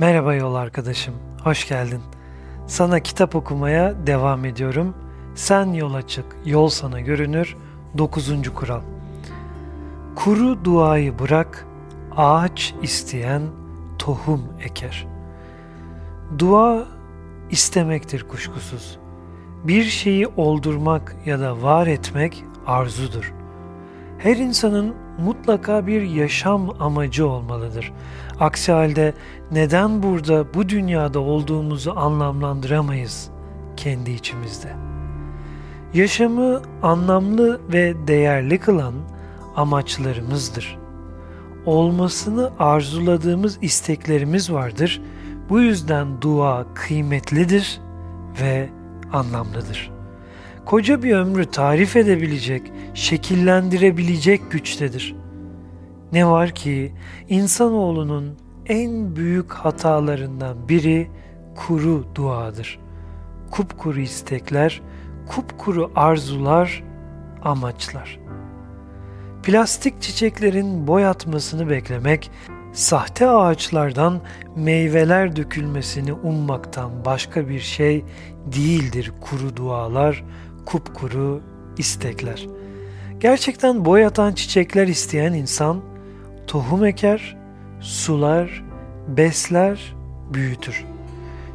Merhaba yol arkadaşım, hoş geldin. Sana kitap okumaya devam ediyorum. Sen yola çık, yol sana görünür. 9. kural. Kuru duayı bırak, ağaç isteyen tohum eker. Dua istemektir kuşkusuz. Bir şeyi oldurmak ya da var etmek arzudur. Her insanın mutlaka bir yaşam amacı olmalıdır. Aksi halde neden burada, bu dünyada olduğumuzu anlamlandıramayız kendi içimizde. Yaşamı anlamlı ve değerli kılan amaçlarımızdır. Olmasını arzuladığımız isteklerimiz vardır. Bu yüzden dua kıymetlidir ve anlamlıdır. Koca bir ömrü tarif edebilecek, şekillendirebilecek güçtedir. Ne var ki insanoğlunun en büyük hatalarından biri kuru duadır. Kupkuru istekler, kupkuru arzular, amaçlar. Plastik çiçeklerin boy atmasını beklemek, sahte ağaçlardan meyveler dökülmesini ummaktan başka bir şey değildir kuru dualar, kupkuru istekler. Gerçekten boy atan çiçekler isteyen insan tohum eker, sular, besler, büyütür.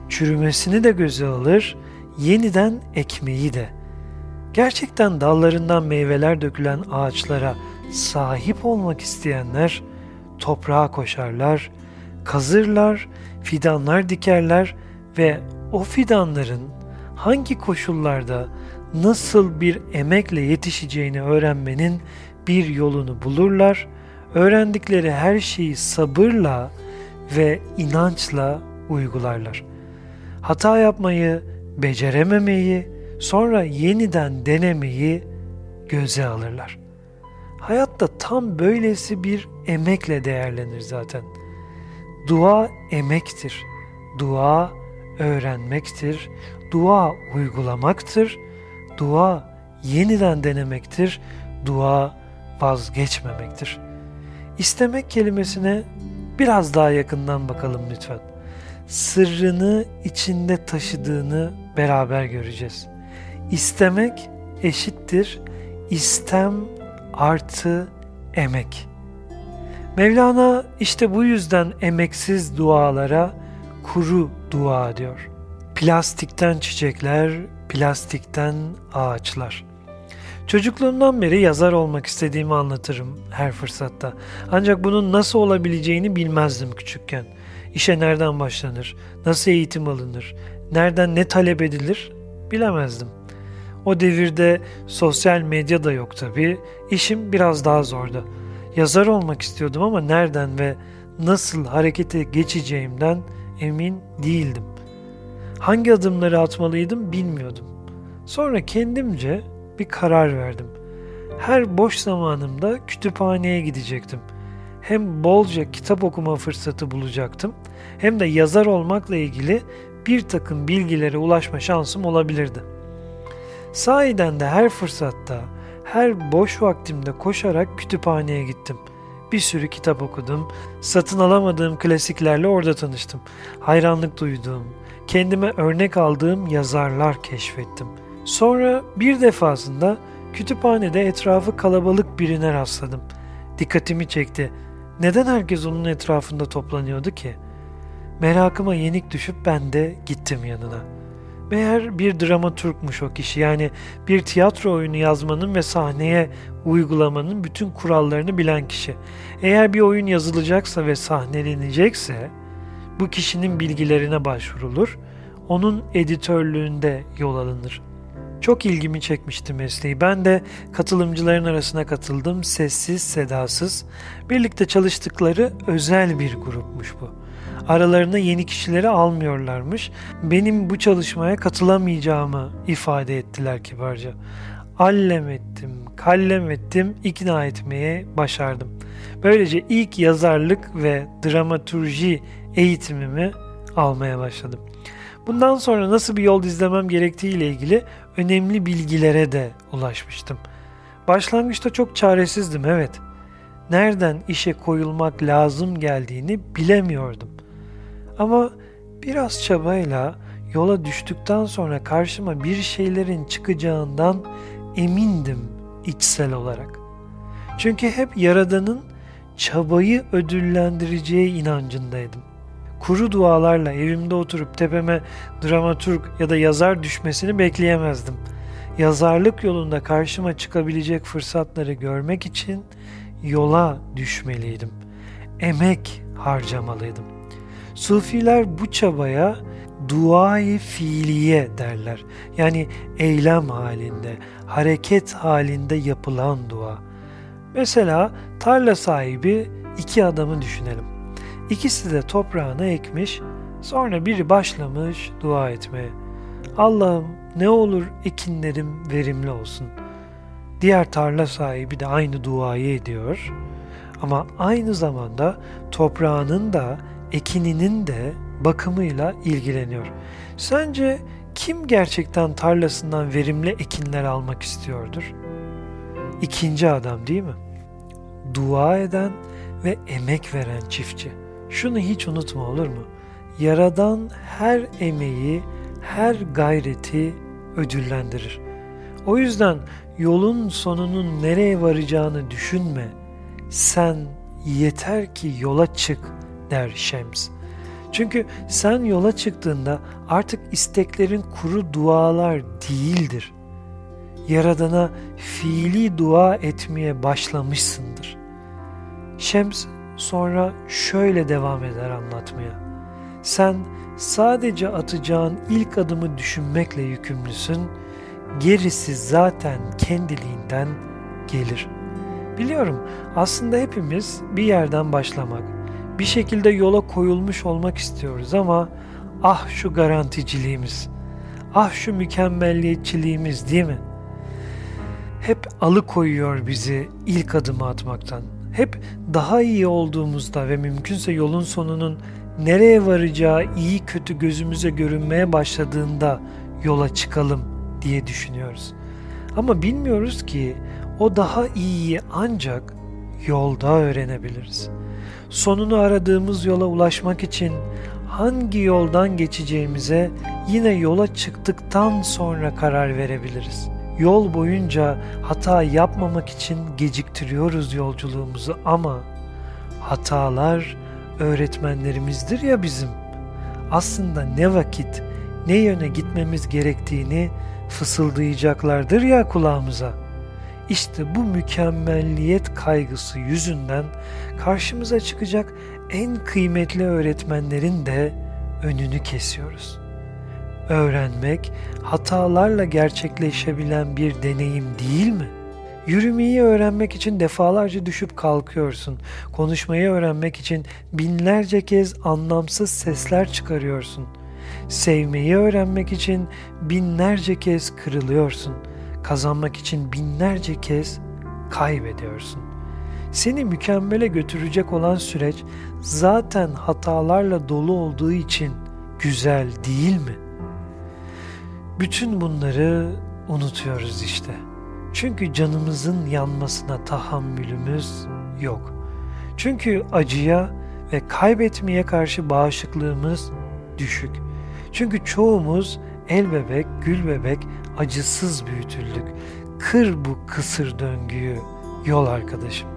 Çürümesini de göze alır, yeniden ekmeği de. Gerçekten dallarından meyveler dökülen ağaçlara sahip olmak isteyenler toprağa koşarlar, kazırlar, fidanlar dikerler ve o fidanların hangi koşullarda nasıl bir emekle yetişeceğini öğrenmenin bir yolunu bulurlar. Öğrendikleri her şeyi sabırla ve inançla uygularlar. Hata yapmayı, becerememeyi, sonra yeniden denemeyi göze alırlar. Hayat da tam böylesi bir emekle değerlenir zaten. Dua emektir, dua öğrenmektir, dua uygulamaktır, dua yeniden denemektir, dua vazgeçmemektir. İstemek kelimesine biraz daha yakından bakalım lütfen. Sırrını içinde taşıdığını beraber göreceğiz. İstemek eşittir, istem artı emek. Mevlana işte bu yüzden emeksiz dualara kuru dua diyor. Plastikten çiçekler, plastikten ağaçlar. Çocukluğumdan beri yazar olmak istediğimi anlatırım her fırsatta. Ancak bunun nasıl olabileceğini bilmezdim küçükken. İşe nereden başlanır, nasıl eğitim alınır, nereden ne talep edilir bilemezdim. O devirde sosyal medya da yok tabii. İşim biraz daha zordu. Yazar olmak istiyordum ama nereden ve nasıl harekete geçeceğimden emin değildim. Hangi adımları atmalıydım bilmiyordum. Sonra kendimce bir karar verdim. Her boş zamanımda kütüphaneye gidecektim. Hem bolca kitap okuma fırsatı bulacaktım, hem de yazar olmakla ilgili bir takım bilgilere ulaşma şansım olabilirdi. Sahiden de her fırsatta, her boş vaktimde koşarak kütüphaneye gittim. Bir sürü kitap okudum, satın alamadığım klasiklerle orada tanıştım. Hayranlık duyduğum, kendime örnek aldığım yazarlar keşfettim. Sonra bir defasında kütüphanede etrafı kalabalık birine rastladım. Dikkatimi çekti. Neden herkes onun etrafında toplanıyordu ki? Merakıma yenik düşüp ben de gittim yanına. Meğer bir dramaturgmuş o kişi, yani bir tiyatro oyunu yazmanın ve sahneye uygulamanın bütün kurallarını bilen kişi. Eğer bir oyun yazılacaksa ve sahnelenecekse bu kişinin bilgilerine başvurulur, onun editörlüğünde yol alınır. Çok ilgimi çekmişti mesleği. Ben de katılımcıların arasına katıldım, sessiz, sedasız. Birlikte çalıştıkları özel bir grupmuş bu. Aralarına yeni kişileri almıyorlarmış. Benim bu çalışmaya katılamayacağımı ifade ettiler kibarca. Allem ettim, kallem ettim, ikna etmeye başardım. Böylece ilk yazarlık ve dramaturji eğitimimi almaya başladım. Bundan sonra nasıl bir yol izlemem gerektiğiyle ilgili önemli bilgilere de ulaşmıştım. Başlangıçta çok çaresizdim, evet. Nereden işe koyulmak lazım geldiğini bilemiyordum. Ama biraz çabayla yola düştükten sonra karşıma bir şeylerin çıkacağından emindim içsel olarak. Çünkü hep Yaradan'ın çabayı ödüllendireceği inancındaydım. Kuru dualarla evimde oturup tepeme dramaturg ya da yazar düşmesini bekleyemezdim. Yazarlık yolunda karşıma çıkabilecek fırsatları görmek için yola düşmeliydim. Emek harcamalıydım. Sufiler bu çabaya dua-i fiiliye derler. Yani eylem halinde, hareket halinde yapılan dua. Mesela tarla sahibi iki adamı düşünelim. İkisi de toprağını ekmiş, sonra biri başlamış dua etmeye. Allah'ım ne olur ekinlerim verimli olsun. Diğer tarla sahibi de aynı duayı ediyor. Ama aynı zamanda toprağının da ekininin de bakımıyla ilgileniyor. Sence kim gerçekten tarlasından verimli ekinler almak istiyordur? İkinci adam değil mi? Dua eden ve emek veren çiftçi. Şunu hiç unutma, olur mu? Yaradan her emeği, her gayreti ödüllendirir. O yüzden yolun sonunun nereye varacağını düşünme. Sen yeter ki yola çık der Şems. Çünkü sen yola çıktığında artık isteklerin kuru dualar değildir. Yaradan'a fiili dua etmeye başlamışsındır. Şems sonra şöyle devam eder anlatmaya. Sen sadece atacağın ilk adımı düşünmekle yükümlüsün. Gerisi zaten kendiliğinden gelir. Biliyorum, aslında hepimiz bir yerden başlamak, bir şekilde yola koyulmuş olmak istiyoruz ama ah şu garanticiliğimiz, ah şu mükemmelliyetçiliğimiz değil mi? Hep alıkoyuyor bizi ilk adımı atmaktan. Hep daha iyi olduğumuzda ve mümkünse yolun sonunun nereye varacağı iyi kötü gözümüze görünmeye başladığında yola çıkalım diye düşünüyoruz. Ama bilmiyoruz ki o daha iyiyi ancak yolda öğrenebiliriz. Sonunu aradığımız yola ulaşmak için hangi yoldan geçeceğimize yine yola çıktıktan sonra karar verebiliriz. Yol boyunca hata yapmamak için geciktiriyoruz yolculuğumuzu ama hatalar öğretmenlerimizdir ya bizim. Aslında ne vakit, ne yöne gitmemiz gerektiğini fısıldayacaklardır ya kulağımıza. İşte bu mükemmelliyet kaygısı yüzünden karşımıza çıkacak en kıymetli öğretmenlerin de önünü kesiyoruz. Öğrenmek, hatalarla gerçekleşebilen bir deneyim değil mi? Yürümeyi öğrenmek için defalarca düşüp kalkıyorsun. Konuşmayı öğrenmek için binlerce kez anlamsız sesler çıkarıyorsun. Sevmeyi öğrenmek için binlerce kez kırılıyorsun. Kazanmak için binlerce kez kaybediyorsun. Seni mükemmele götürecek olan süreç zaten hatalarla dolu olduğu için güzel değil mi? Bütün bunları unutuyoruz işte. Çünkü canımızın yanmasına tahammülümüz yok. Çünkü acıya ve kaybetmeye karşı bağışıklığımız düşük. Çünkü çoğumuz el bebek, gül bebek, acısız büyütüldük. Kır bu kısır döngüyü yol arkadaşım.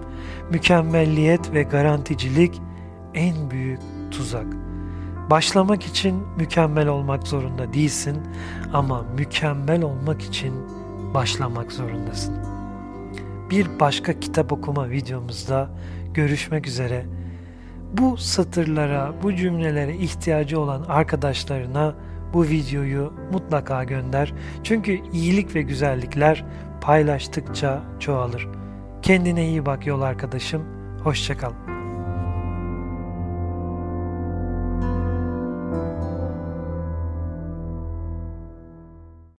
Mükemmelliyet ve garanticilik en büyük tuzak. Başlamak için mükemmel olmak zorunda değilsin ama mükemmel olmak için başlamak zorundasın. Bir başka kitap okuma videomuzda görüşmek üzere. Bu satırlara, bu cümlelere ihtiyacı olan arkadaşlarına bu videoyu mutlaka gönder. Çünkü iyilik ve güzellikler paylaştıkça çoğalır. Kendine iyi bak yol arkadaşım. Hoşça kal.